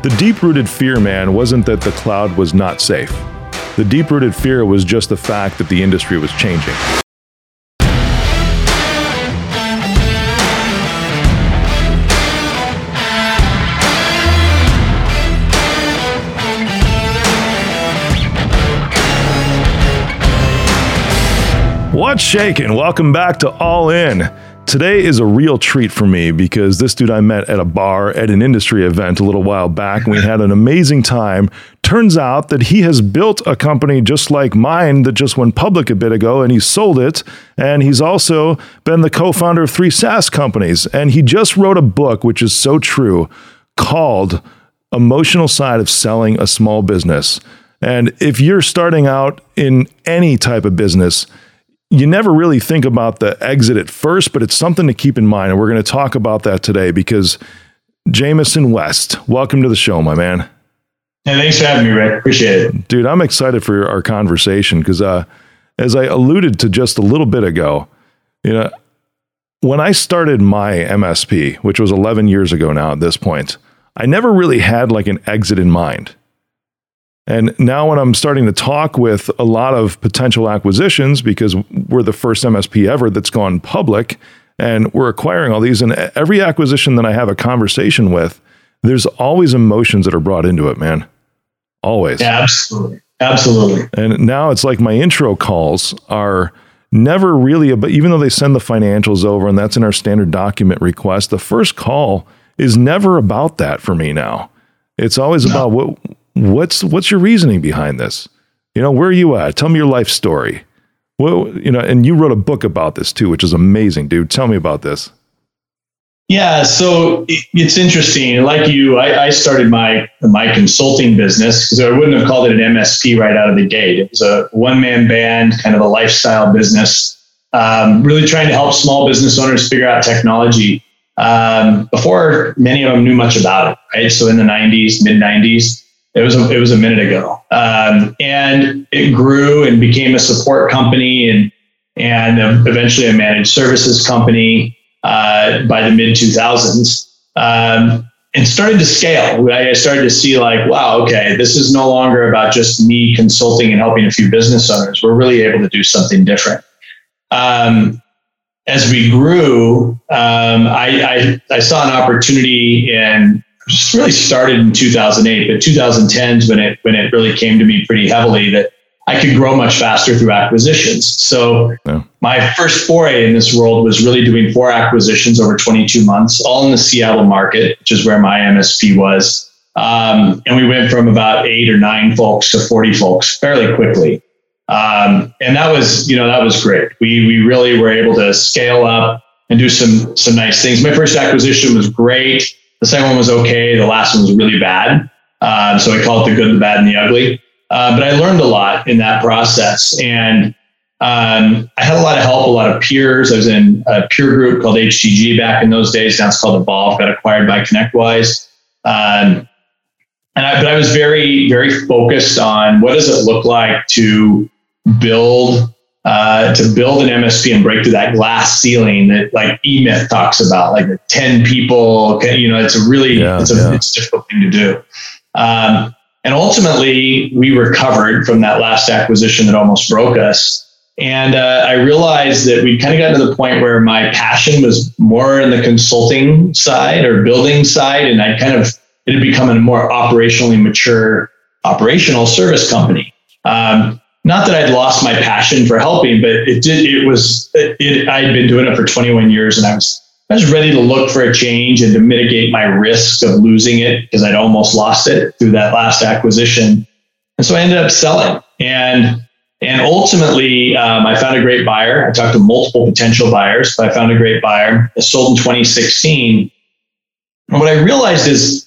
The deep-rooted fear, man, wasn't that the cloud was not safe. The deep-rooted fear was just the fact that the industry was changing. What's shaking? Welcome back to All In. Today is a real treat for me because this dude I met at a bar at an industry event a little while back. We had an amazing time. Turns out that he has built a company just like mine that just went public a bit ago, and he sold it. And he's also been the co-founder of 3 SaaS companies. And he just wrote a book, which is so true, called Emotional Side of Selling a Small Business. And if you're starting out in any type of business, you never really think about the exit at first, but it's something to keep in mind. And we're going to talk about that today because Jameson West, welcome to the show, my man. Hey, thanks for having me, Rick. Appreciate it. Dude, I'm excited for our conversation because as I alluded to just a little bit ago, you know, when I started my MSP, which was 11 years ago now at this point, I never really had like an exit in mind. And now when I'm starting to talk with a lot of potential acquisitions, because we're the first MSP ever that's gone public and we're acquiring all these, and every acquisition that I have a conversation with, there's always emotions that are brought into it, man. Always. Yeah, absolutely. Absolutely. And now it's like my intro calls are never really, but even though they send the financials over and that's in our standard document request, the first call is never about that for me now. It's always about what's your reasoning behind this? You know, where are you at? Tell me your life story. Well, you know, and you wrote a book about this too, which is amazing, dude. Tell me about this. Yeah. So it's interesting. Like you, I started my consulting business because I wouldn't have called it an MSP right out of the gate. It was a one-man band, kind of a lifestyle business, really trying to help small business owners figure out technology before many of them knew much about it. Right. So in the 90s, mid 90s, It was a minute ago, and it grew and became a support company and eventually a managed services company by the mid 2000s, and started to scale. I started to see like, wow, okay, this is no longer about just me consulting and helping a few business owners. We're really able to do something different. As we grew, I saw an opportunity in. Just really started in 2008, but 2010 is when it really came to me pretty heavily that I could grow much faster through acquisitions. So my first foray in this world was really doing 4 acquisitions over 22 months, all in the Seattle market, which is where my MSP was. And we went from about 8 or 9 folks to 40 folks fairly quickly. And that was great. We really were able to scale up and do some nice things. My first acquisition was great. The second one was okay. The last one was really bad. So I call it the good, the bad, and the ugly. But I learned a lot in that process. And I had a lot of help, a lot of peers. I was in a peer group called HTG back in those days. Now it's called Evolve, got acquired by ConnectWise. But I was very, very focused on what does it look like to build an MSP and break through that glass ceiling that like E-Myth talks about, like the 10 people, okay, you know, it's a difficult thing to do. And ultimately we recovered from that last acquisition that almost broke us. And I realized that we kind of gotten to the point where my passion was more in the consulting side or building side. And it had become a more operationally mature operational service company. Not that I'd lost my passion for helping, but I'd been doing it for 21 years and I was ready to look for a change and to mitigate my risk of losing it because I'd almost lost it through that last acquisition. And so I ended up selling and ultimately I found a great buyer. I talked to multiple potential buyers, but I found a great buyer. I sold in 2016. And what I realized is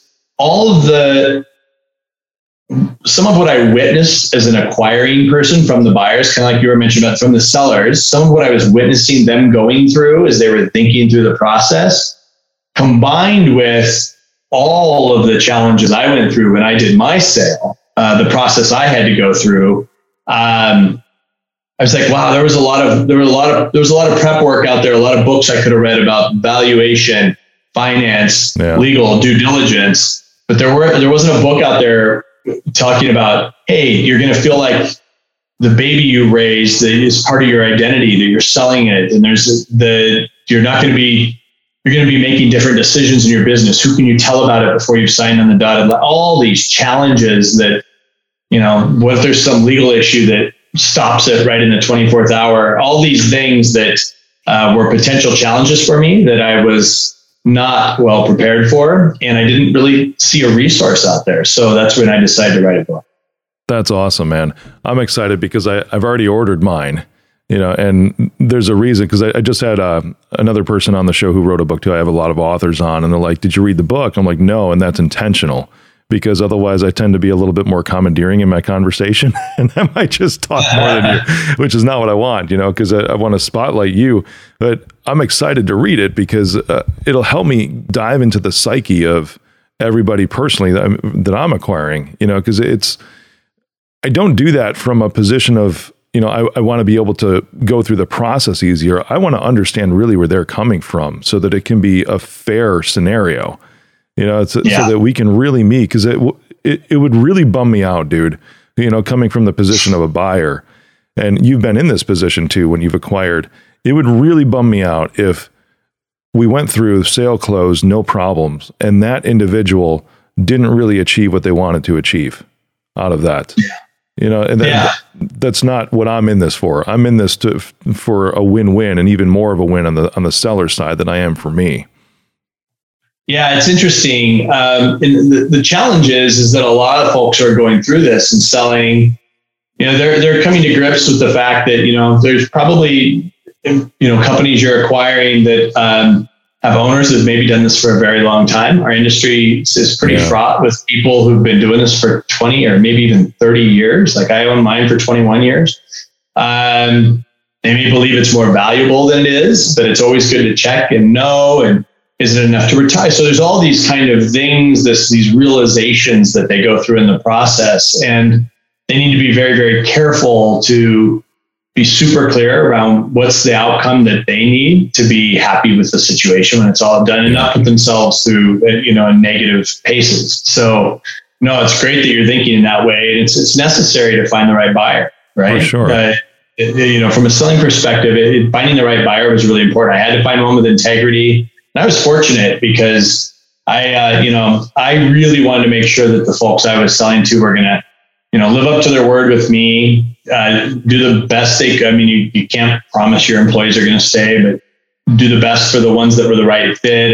some of what I witnessed as an acquiring person from the buyers, kind of like you were mentioning about from the sellers, some of what I was witnessing them going through as they were thinking through the process, combined with all of the challenges I went through when I did my sale, the process I had to go through, I was like, wow, there was a lot of prep work out there, a lot of books I could have read about valuation, finance, legal, due diligence. But there wasn't a book out there talking about, hey, you're going to feel like the baby you raised is part of your identity, that you're selling it, and you're going to be making different decisions in your business. Who can you tell about it before you sign on the dotted line? All these challenges that, you know, what if there's some legal issue that stops it right in the 24th hour? All these things that were potential challenges for me that I was not well prepared for, and I didn't really see a resource out there. So that's when I decided to write a book. That's awesome, man. I'm excited because I've already ordered mine, you know, and there's a reason, because I just had another person on the show who wrote a book too. I have a lot of authors on, and they're like, did you read the book? I'm like, no, and that's intentional, because otherwise I tend to be a little bit more commandeering in my conversation, and I might just talk more than you, which is not what I want, you know, because I want to spotlight you. But I'm excited to read it because it'll help me dive into the psyche of everybody personally that I'm acquiring, you know, because I don't do that from a position of, you know, I want to be able to go through the process easier. I want to understand really where they're coming from so that it can be a fair scenario. You know, so that we can really meet, because it would really bum me out, dude, you know, coming from the position of a buyer. And you've been in this position too when you've acquired. It would really bum me out if we went through sale close, no problems, and that individual didn't really achieve what they wanted to achieve out of that. Yeah. You know, and that's not what I'm in this for. I'm in this for a win-win, and even more of a win on the seller side than I am for me. Yeah, it's interesting. And the challenge is that a lot of folks are going through this and selling. You know, they're coming to grips with the fact that, you know, there's probably, you know, companies you're acquiring that have owners that have maybe done this for a very long time. Our industry is pretty fraught with people who've been doing this for 20 or maybe even 30 years. Like, I own mine for 21 years. They may believe it's more valuable than it is, but it's always good to check and know, and is it enough to retire? So there's all these kind of things, these realizations that they go through in the process, and they need to be very, very careful to be super clear around what's the outcome that they need to be happy with the situation when it's all done, and not put themselves through, you know, negative paces. So no, it's great that you're thinking in that way. It's necessary to find the right buyer, right? For sure. You know, from a selling perspective, finding the right buyer was really important. I had to find one with integrity. And I was fortunate because I really wanted to make sure that the folks I was selling to were going to, you know, live up to their word with me, do the best they could. I mean, you can't promise your employees are going to stay, but do the best for the ones that were the right fit,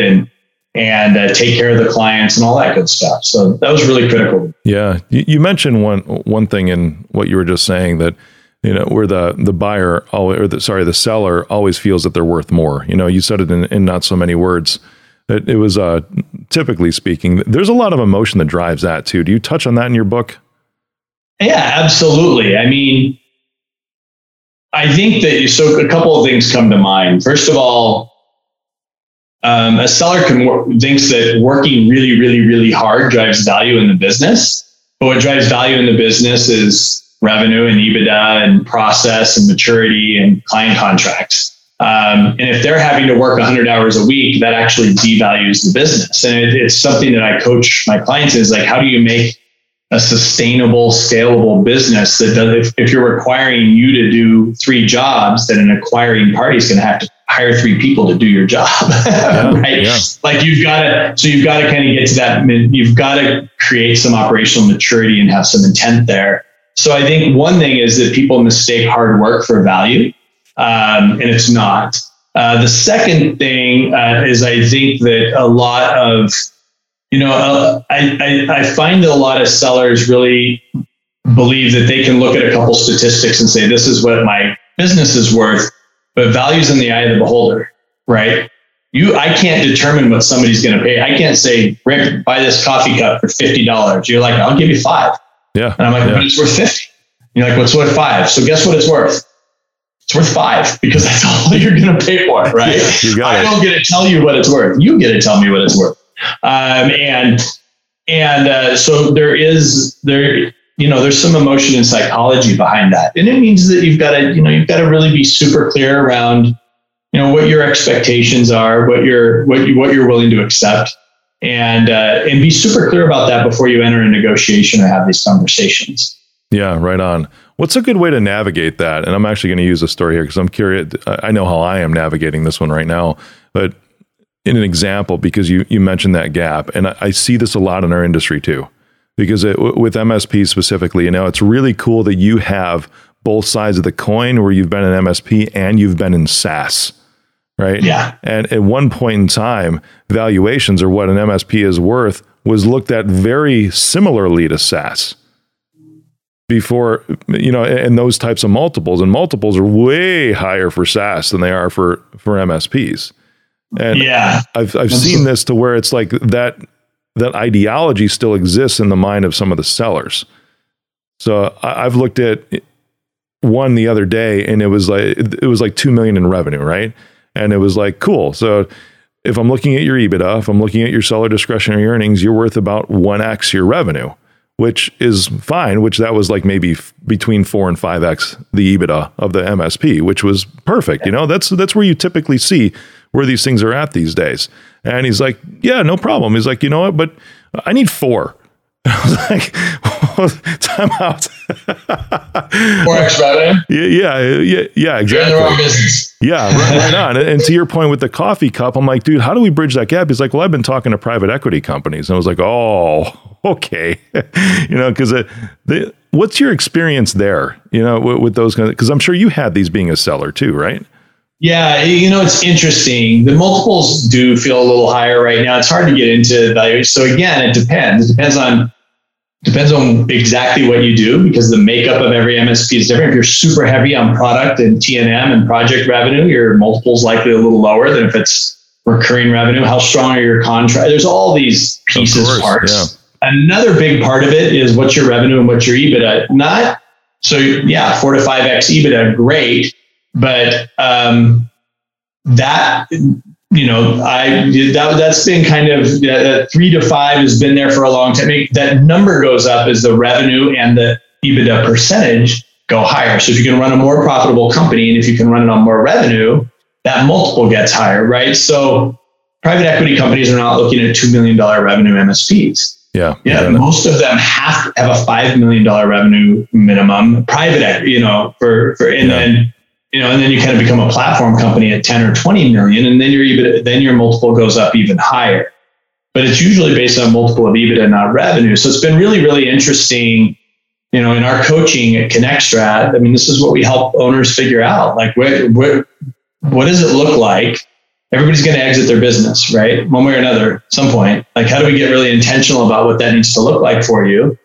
and take care of the clients and all that good stuff. So that was really critical. Yeah. You mentioned one thing in what you were just saying, that, you know, where the seller always feels that they're worth more. You know, you said it in not so many words. It was typically speaking, there's a lot of emotion that drives that too. Do you touch on that in your book? Yeah, absolutely. I mean, I think that a couple of things come to mind. First of all, a seller thinks that working really, really, really hard drives value in the business. But what drives value in the business is revenue and EBITDA and process and maturity and client contracts. And if they're having to work 100 hours a week, that actually devalues the business. And it's something that I coach my clients is like, how do you make a sustainable, scalable business that does, if you're requiring you to do 3 jobs, then an acquiring party is going to have to hire 3 people to do your job, right? Yeah. Like you've got to kind of get to that. You've got to create some operational maturity and have some intent there. So I think one thing is that people mistake hard work for value, and it's not. The second thing is I think that a lot of, you know, I find that a lot of sellers really believe that they can look at a couple statistics and say, this is what my business is worth, but value's in the eye of the beholder, right? I can't determine what somebody's going to pay. I can't say, Rick, buy this coffee cup for $50. You're like, I'll give you $5. Yeah. And I'm like, but it's worth 50. You're like, what's worth 5? So guess what it's worth? It's worth 5, because that's all you're going to pay for it, right? I don't get to tell you what it's worth. You get to tell me what it's worth. So there's some emotion and psychology behind that. And it means that you've got to really be super clear around, you know, what your expectations are, what you're willing to accept. And be super clear about that before you enter a negotiation or have these conversations. Yeah, right on. What's a good way to navigate that? And I'm actually going to use a story here because I'm curious. I know how I am navigating this one right now, but in an example, because you mentioned that gap, and I see this a lot in our industry too, because with MSP specifically, you know, it's really cool that you have both sides of the coin where you've been in MSP and you've been in SaaS, right? Yeah. And at one point in time, valuations or what an MSP is worth was looked at very similarly to SaaS. Before, you know, and those types of multiples, and multiples are way higher for SaaS than they are for MSPs. And yeah, I've seen this to where it's like that ideology still exists in the mind of some of the sellers. So I've looked at one the other day, and it was like $2 million in revenue, right? And it was like, cool. So if I'm looking at your EBITDA, if I'm looking at your seller discretionary earnings, you're worth about 1x your revenue, which is fine, which that was like maybe between 4 and 5x the EBITDA of the MSP, which was perfect. You know, that's where you typically see where these things are at these days. And he's like, yeah, no problem. He's like, you know what, but I need 4. And I was like, time out. 4x revenue? Yeah, exactly. You're in the wrong business. Yeah, right on. And to your point with the coffee cup, I'm like, dude, how do we bridge that gap? He's like, well, I've been talking to private equity companies. And I was like, oh, okay. You know, because what's your experience there, you know, with those kind of, because I'm sure you had these being a seller too, right? Yeah, you know, it's interesting. The multiples do feel a little higher right now. It's hard to get into value. So again, it depends. It depends on exactly what you do, because the makeup of every MSP is different. If you're super heavy on product and T&M and project revenue, your multiple is likely a little lower than if it's recurring revenue. How strong are your contracts? There's all these pieces, parts. Yeah. Another big part of it is what's your revenue and what's your EBITDA. Not so, yeah, 4 to 5x EBITDA, great, but that. You know, that's been kind of 3 to 5 has been there for a long time. That number goes up as the revenue and the EBITDA percentage go higher. So if you can run a more profitable company and if you can run it on more revenue, that multiple gets higher, right? So private equity companies are not looking at $2 million revenue MSPs. Yeah. Most of them have a $5 million revenue minimum. Private, you know, then. You know, and then you kind of become a platform company at 10 or 20 million, and then your multiple goes up even higher. But it's usually based on multiple of EBITDA, not revenue. So it's been really, really interesting, you know, in our coaching at ConnectStrat. I mean, this is what we help owners figure out. Like, what does it look like? Everybody's going to exit their business, right? One way or another, at some point. Like, how do we get really intentional about what that needs to look like for you?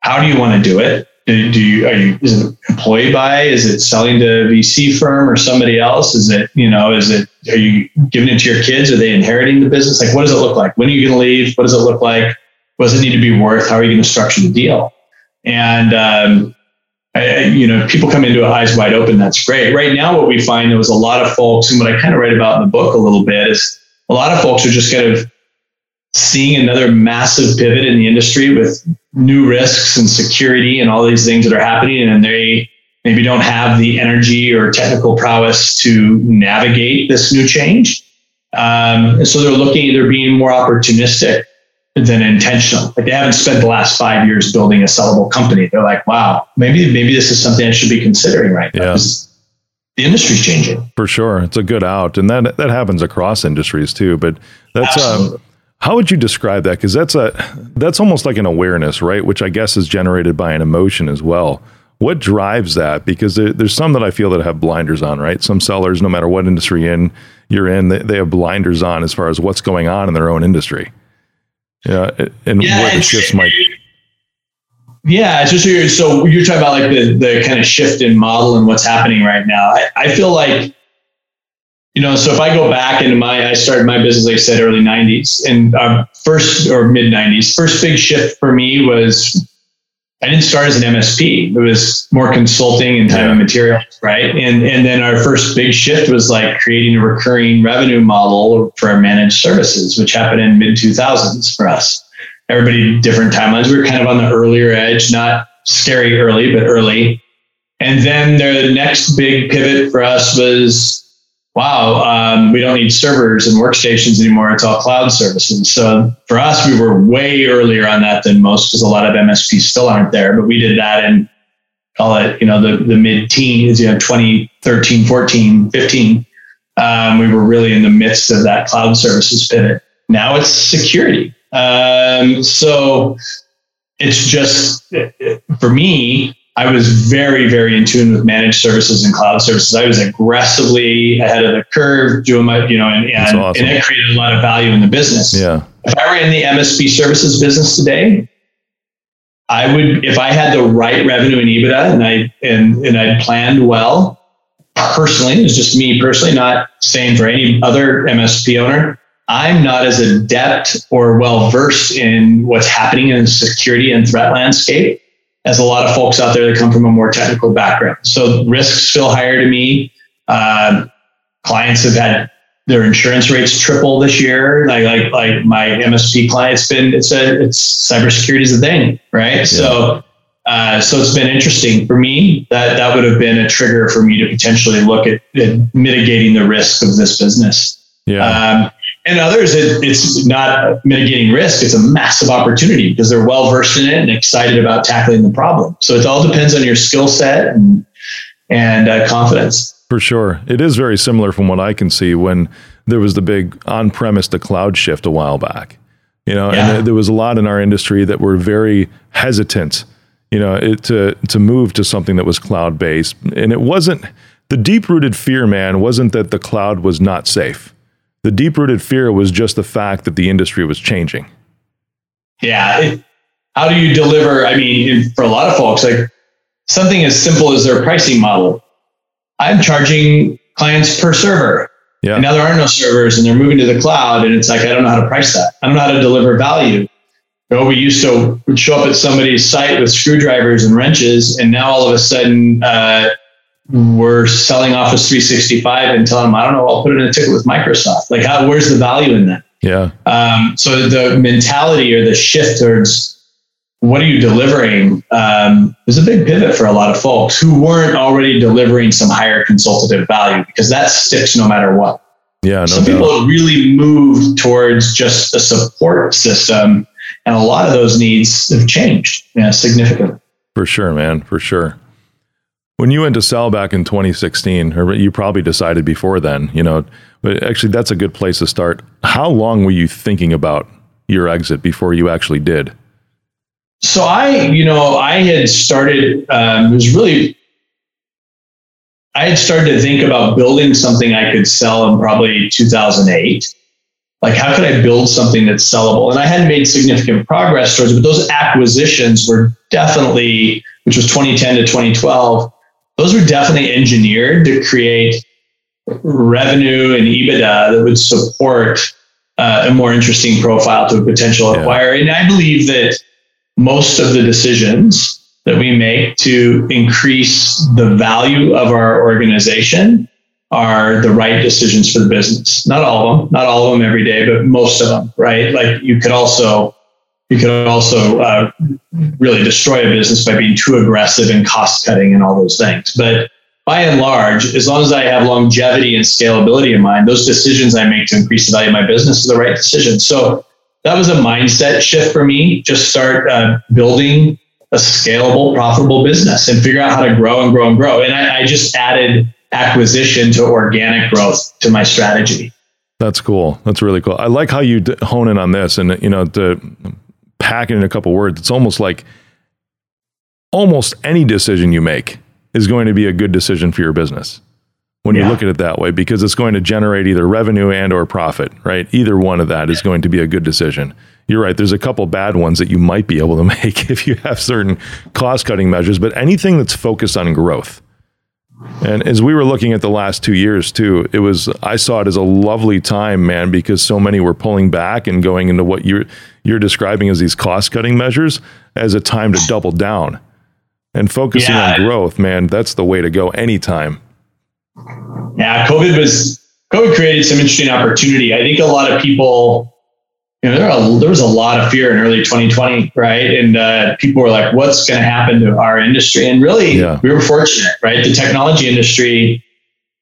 How do you want to do it? Is it employee buy? Is it selling to a VC firm or somebody else? Are you giving it to your kids? Are they inheriting the business? Like, what does it look like? When are you going to leave? What does it look like? What does it need to be worth? How are you going to structure the deal? And, you know, people come into it eyes wide open. That's great. Right now, what we find, there was a lot of folks, and what I kind of write about in the book a little bit, is a lot of folks are just kind of seeing another massive pivot in the industry with new risks and security and all these things that are happening, and they maybe don't have the energy or technical prowess to navigate this new change. So they're being more opportunistic than intentional. Like, they haven't spent the last 5 years building a sellable company. They're like, wow, maybe this is something I should be considering right now. The industry's changing. For sure. It's a good out. And that happens across industries too, but that's how would you describe that? Because that's almost like an awareness, right? Which I guess is generated by an emotion as well. What drives that? Because there's some that I feel that have blinders on, right? Some sellers, no matter what industry you're in, they have blinders on as far as what's going on in their own industry. Where the shifts might. Yeah, it's just so you're talking about like the kind of shift in model and what's happening right now. I feel like. You know, so if I go back into I started my business, like I said, early 90s and mid 90s, first big shift for me was I didn't start as an MSP. It was more consulting and time and materials, right? And then our first big shift was like creating a recurring revenue model for our managed services, which happened in mid 2000s for us. Everybody, different timelines. We were kind of on the earlier edge, not scary early, but early. And then the next big pivot for us was wow, we don't need servers and workstations anymore. It's all cloud services. So for us, we were way earlier on that than most, because a lot of MSPs still aren't there. But we did that in, call it, you know, the mid-teens, you know, 2013, 14, 15. We were really in the midst of that cloud services pivot. Now it's security. So it's just, for me, I was very, very in tune with managed services and cloud services. I was aggressively ahead of the curve doing my, you know, and, awesome. And it created a lot of value in the business. Yeah. If I were in the MSP services business today, I would, if I had the right revenue and EBITDA and I planned well, personally, it's just me personally, not saying for any other MSP owner, I'm not as adept or well-versed in what's happening in the security and threat landscape as a lot of folks out there that come from a more technical background. So risks feel higher to me. Clients have had their insurance rates triple this year. Like my MSP client's been, it's cybersecurity is a thing, right? Yeah. So it's been interesting for me that would have been a trigger for me to potentially look at mitigating the risk of this business. Yeah. And others, it's not mitigating risk. It's a massive opportunity because they're well-versed in it and excited about tackling the problem. So it all depends on your skill set and confidence. For sure. It is very similar from what I can see when there was the big on-premise to cloud shift a while back. You know, yeah. And there was a lot in our industry that were very hesitant, you know, to move to something that was cloud-based. And it wasn't, the deep-rooted fear, man, wasn't that the cloud was not safe. The deep-rooted fear was just the fact that the industry was changing. Yeah. How do you deliver? I mean, for a lot of folks, like something as simple as their pricing model. I'm charging clients per server. Yeah. And now there are no servers and they're moving to the cloud. And it's like, I don't know how to price that. I don't know how to deliver value. You know, we used to show up at somebody's site with screwdrivers and wrenches. And now all of a sudden, we're selling Office 365 and telling them, I don't know, I'll put it in a ticket with Microsoft. Like, where's the value in that? Yeah. So the mentality or the shift towards what are you delivering is a big pivot for a lot of folks who weren't already delivering some higher consultative value, because that sticks no matter what. Yeah. No some doubt. People really moved towards just a support system, and a lot of those needs have changed significantly. For sure, man. For sure. When you went to sell back in 2016, or you probably decided before then, you know, but actually that's a good place to start. How long were you thinking about your exit before you actually did? So I had started to think about building something I could sell in probably 2008. Like, how could I build something that's sellable? And I hadn't made significant progress towards it, but those acquisitions were definitely, which was 2010 to 2012, those were definitely engineered to create revenue and EBITDA that would support a more interesting profile to a potential acquirer. Yeah. And I believe that most of the decisions that we make to increase the value of our organization are the right decisions for the business. Not all of them every day, but most of them, right? Like, you could also really destroy a business by being too aggressive and cost cutting and all those things. But by and large, as long as I have longevity and scalability in mind, those decisions I make to increase the value of my business are the right decisions. So that was a mindset shift for me. Just start building a scalable, profitable business and figure out how to grow and grow and grow. And I just added acquisition to organic growth to my strategy. That's cool. That's really cool. I like how you hone in on this, and, you know, to pack it in a couple words, it's almost like almost any decision you make is going to be a good decision for your business when you look at it that way, because it's going to generate either revenue and or profit, right? Either one of that is going to be a good decision. You're right. There's a couple bad ones that you might be able to make if you have certain cost cutting measures, but anything that's focused on growth. And as we were looking at the last 2 years too, I saw it as a lovely time, man, because so many were pulling back and going into what you're describing as these cost cutting measures as a time to double down and focusing on growth, man. That's the way to go anytime. Yeah. COVID created some interesting opportunity. I think a lot of people, you know, there was a lot of fear in early 2020, right? And people were like, what's going to happen to our industry? And really, we were fortunate, right? The technology industry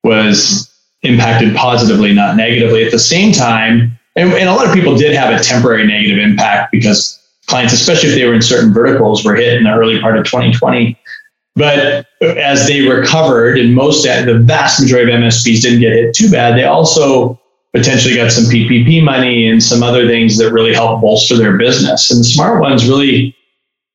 was impacted positively, not negatively. At the same time, and a lot of people did have a temporary negative impact because clients, especially if they were in certain verticals, were hit in the early part of 2020. But as they recovered, and the vast majority of MSPs didn't get hit too bad, they also potentially got some PPP money and some other things that really helped bolster their business. And the smart ones really,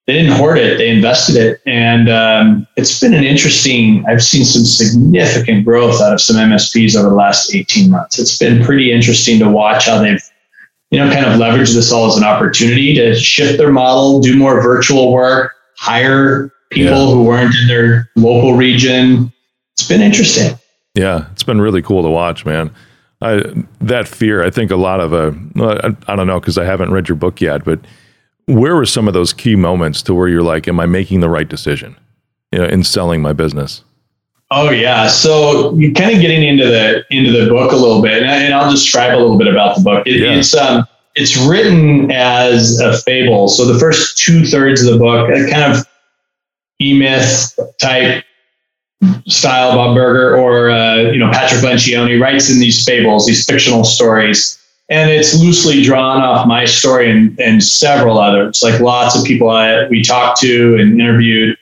they didn't hoard it, they invested it. And it's been I've seen some significant growth out of some MSPs over the last 18 months. It's been pretty interesting to watch how they've kind of leveraged this all as an opportunity to shift their model, do more virtual work, hire people who weren't in their local region. It's been interesting. Yeah, it's been really cool to watch, man. That fear, I think a lot of, I don't know, because I haven't read your book yet, but where were some of those key moments to where you're like, am I making the right decision, in selling my business? Oh yeah. So you're kind of getting into the book a little bit, and I'll describe a little bit about the book. It's written as a fable. So the first 2/3 of the book, kind of E-Myth type style, Bob Berger or Patrick Lencioni writes in these fables, these fictional stories, and it's loosely drawn off my story and several others, like lots of people we talked to and interviewed.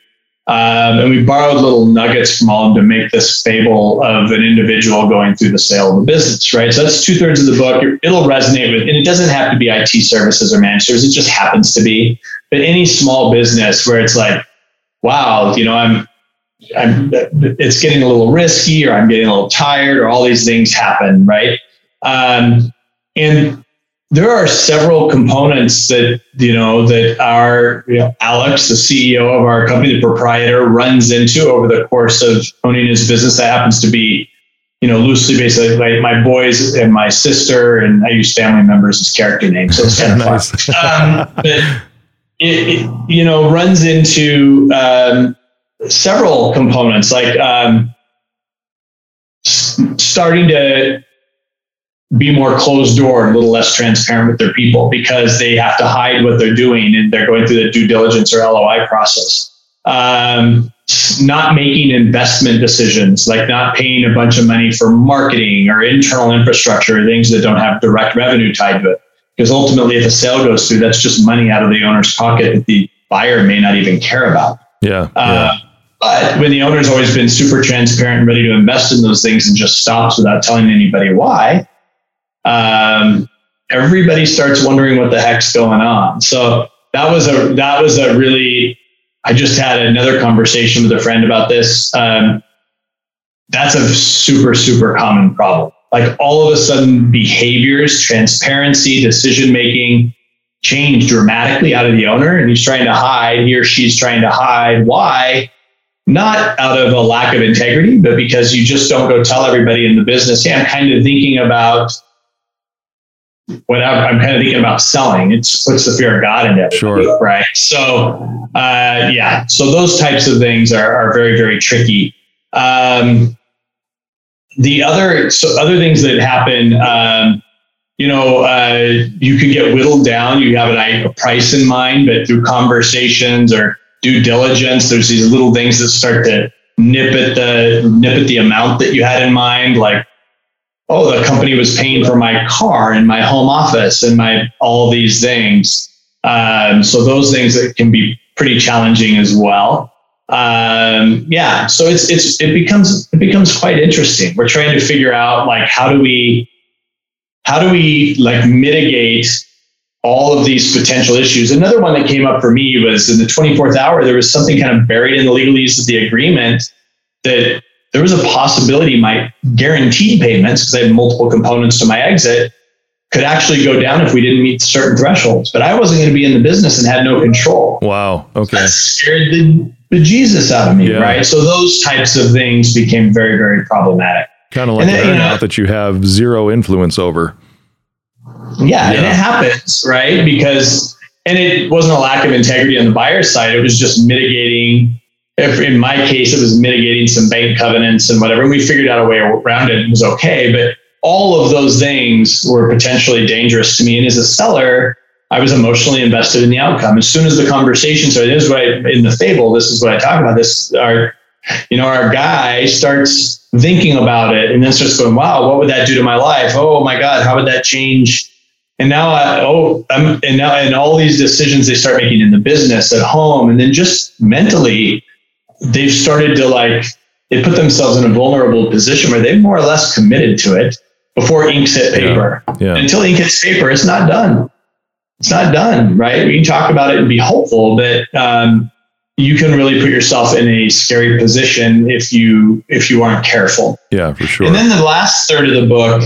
And we borrowed little nuggets from all of them to make this fable of an individual going through the sale of a business, right? So that's 2/3 of the book. It'll resonate with, and it doesn't have to be IT services or managed services. It just happens to be. But any small business where it's like, wow, it's getting a little risky, or I'm getting a little tired, or all these things happen, right? And there are several components that our Alex, the CEO of our company, the proprietor, runs into over the course of owning his business. That happens to be, loosely based like my boys and my sister, and I use family members as character names, so it's kind of nice. But it runs into several components, like starting to be more closed door and a little less transparent with their people because they have to hide what they're doing and they're going through the due diligence or LOI process. Not making investment decisions, like not paying a bunch of money for marketing or internal infrastructure, things that don't have direct revenue tied to it. Because ultimately, if a sale goes through, that's just money out of the owner's pocket that the buyer may not even care about. But when the owner's always been super transparent and ready to invest in those things and just stops without telling anybody why, everybody starts wondering what the heck's going on. So that was a really, I just had another conversation with a friend about this. That's a super, super common problem. Like all of a sudden behaviors, transparency, decision-making change dramatically out of the owner. And he or she's trying to hide why, not out of a lack of integrity, but because you just don't go tell everybody in the business, hey, I'm kind of thinking about selling. It puts the fear of God into it. Sure. Right. So, so those types of things are very, very tricky. Other things that happen, you could get whittled down. You have a price in mind, but through conversations or due diligence, there's these little things that start to nip at the amount that you had in mind. Like, oh, the company was paying for my car and my home office and all these things. So those things that can be pretty challenging as well. So it becomes quite interesting. We're trying to figure out like how do we like mitigate all of these potential issues. Another one that came up for me was in the 24th hour, there was something kind of buried in the legalese of the agreement that there was a possibility my guaranteed payments, because I had multiple components to my exit, could actually go down if we didn't meet certain thresholds. But I wasn't going to be in the business and had no control. Wow. Okay. That scared the bejesus out of me, right? So those types of things became very, very problematic. Kind of like an earn-out that you have zero influence over. And it happens, right? Because, and it wasn't a lack of integrity on the buyer's side. It was just mitigating. If in my case, it was mitigating some bank covenants and whatever. We figured out a way around it. It was okay, but all of those things were potentially dangerous to me. And as a seller, I was emotionally invested in the outcome. As soon as the conversation started, this is what in the fable, this is what I talk about. Our guy starts thinking about it and then starts going, wow, what would that do to my life? Oh my God, how would that change? And now, and all these decisions they start making in the business at home, and then just mentally, they've started to they put themselves in a vulnerable position where they've more or less committed to it before ink's hit paper. Yeah. Until ink hits paper, it's not done. It's not done, right? We can talk about it and be hopeful, but you can really put yourself in a scary position if you aren't careful. Yeah, for sure. And then the last third of the book,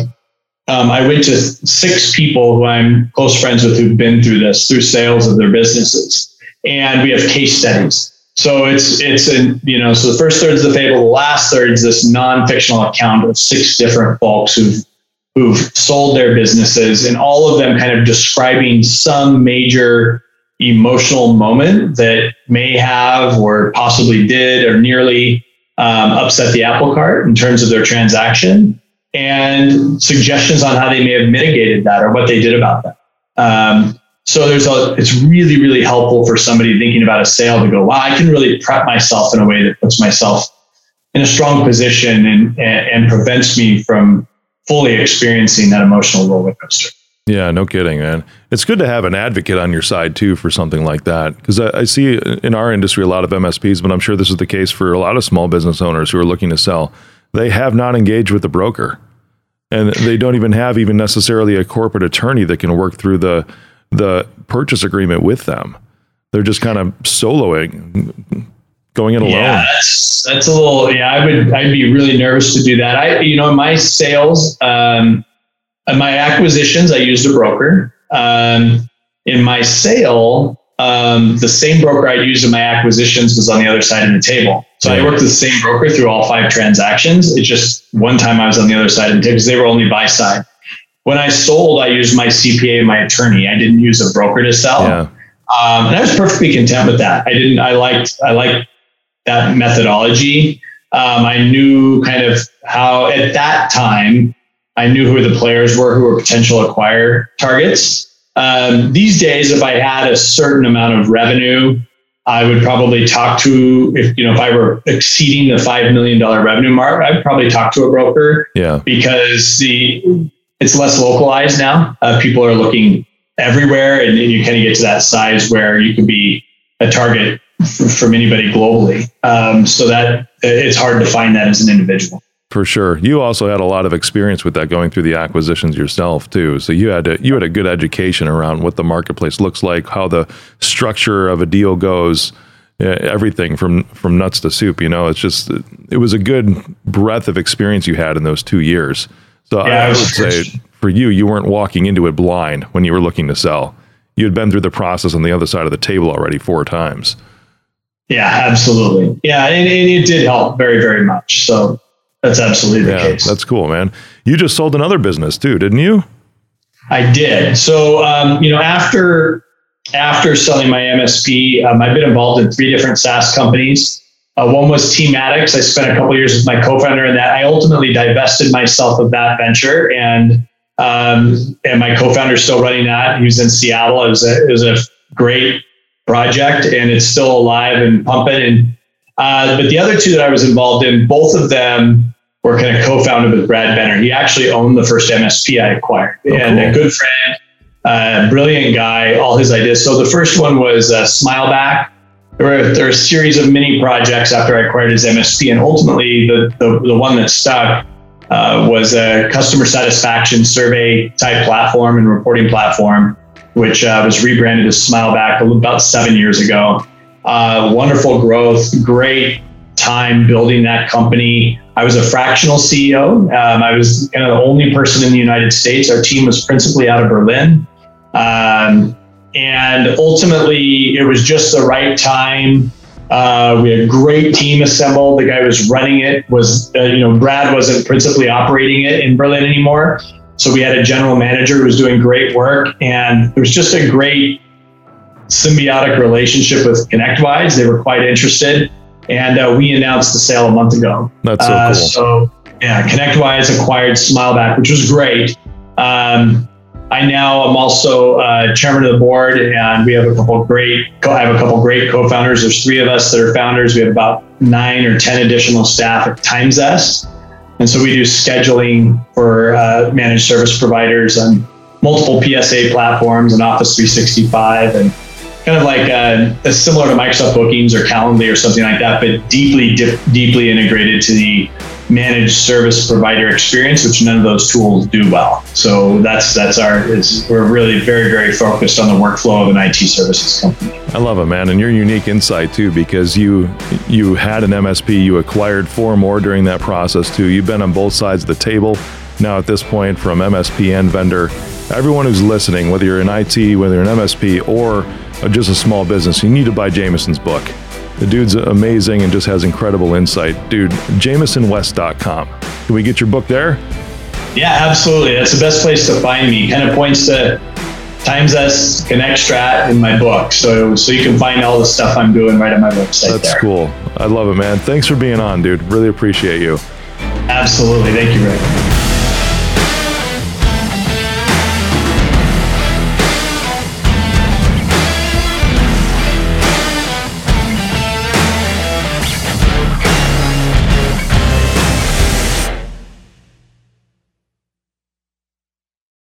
I went to six people who I'm close friends with who've been through this, through sales of their businesses, and we have case studies. So so the first third's the fable, the last third's this non-fictional account of six different folks who've sold their businesses, and all of them kind of describing some major emotional moment that may have or possibly did or nearly upset the apple cart in terms of their transaction, and suggestions on how they may have mitigated that or what they did about that. So it's really, really helpful for somebody thinking about a sale to go, wow, I can really prep myself in a way that puts myself in a strong position and prevents me from fully experiencing that emotional roller coaster. Yeah, no kidding, man. It's good to have an advocate on your side, too, for something like that. Because I see in our industry a lot of MSPs, but I'm sure this is the case for a lot of small business owners who are looking to sell. They have not engaged with the broker, and they don't even have necessarily a corporate attorney that can work through the purchase agreement with them. They're just kind of soloing, going it alone. Yeah, that's a little, I'd be really nervous to do that. In my sales, in my acquisitions, I used a broker. In my sale, the same broker I used in my acquisitions was on the other side of the table. So I worked with the same broker through all five transactions. It's just one time I was on the other side of the table because they were only buy side. When I sold, I used my CPA and my attorney. I didn't use a broker to sell. Yeah. And I was perfectly content with that. I liked that methodology. I knew kind of how at that time, I knew who the players were who were potential acquire targets. These days, if I had a certain amount of revenue, I would probably talk to, if I were exceeding the $5 million revenue mark, I'd probably talk to a broker. Yeah. Because it's less localized now. People are looking everywhere, and you kind of get to that size where you can be a target from anybody globally. So that it's hard to find that as an individual. For sure. You also had a lot of experience with that going through the acquisitions yourself too. So you had a good education around what the marketplace looks like, how the structure of a deal goes, everything from nuts to soup. It was a good breadth of experience you had in those 2 years. So yeah, I would say for you weren't walking into it blind when you were looking to sell. You had been through the process on the other side of the table already 4 times. Yeah, absolutely. Yeah. And it did help very, very much. So that's absolutely the case. That's cool, man. You just sold another business too, didn't you? I did. So, after selling my MSP, I've been involved in 3 different SaaS companies. One was Teamatics. I spent a couple of years with my co-founder in that. I ultimately divested myself of that venture, and my co-founder is still running that. He was in Seattle. It was a great project, and it's still alive and pumping. But the other 2 that I was involved in, both of them were kind of co-founded with Brad Benner. He actually owned the first MSP I acquired. A good friend, brilliant guy, all his ideas. So the first one was Smileback. There were a series of mini projects after I acquired his MSP. And ultimately, the one that stuck was a customer satisfaction survey type platform and reporting platform, which was rebranded as Smileback about 7 years ago. Wonderful growth, great time building that company. I was a fractional CEO. I was kind of the only person in the United States. Our team was principally out of Berlin. And ultimately, it was just the right time. We had a great team assembled. The guy who was running it was, Brad wasn't principally operating it in Berlin anymore. So we had a general manager who was doing great work. And it was just a great symbiotic relationship with ConnectWise. They were quite interested, and we announced the sale a month ago. That's so cool. So yeah, ConnectWise acquired Smileback, which was great. I now am also chairman of the board, and we have a couple great co-founders. There's 3 of us that are founders. We have about 9 or 10 additional staff at TimeZest. And so we do scheduling for managed service providers on multiple PSA platforms and Office 365, and kind of like similar to Microsoft Bookings or Calendly or something like that, but deeply integrated to the managed service provider experience, which none of those tools do well. So we're really very, very focused on the workflow of an IT services company. I love it, man. And your unique insight too, because you had an MSP, you acquired four more during that process too. You've been on both sides of the table. Now at this point, from MSP and vendor, everyone who's listening, whether you're in IT, whether you're an MSP, or just a small business, you need to buy Jameson's book. The dude's amazing and just has incredible insight. Dude, jamesonwest.com. Can we get your book there? Yeah, absolutely. That's the best place to find me. Kind of points to TimeZest, ConnectStrat, and my book. So you can find all the stuff I'm doing right on my website. That's cool. I love it, man. Thanks for being on, dude. Really appreciate you. Absolutely. Thank you, Rick.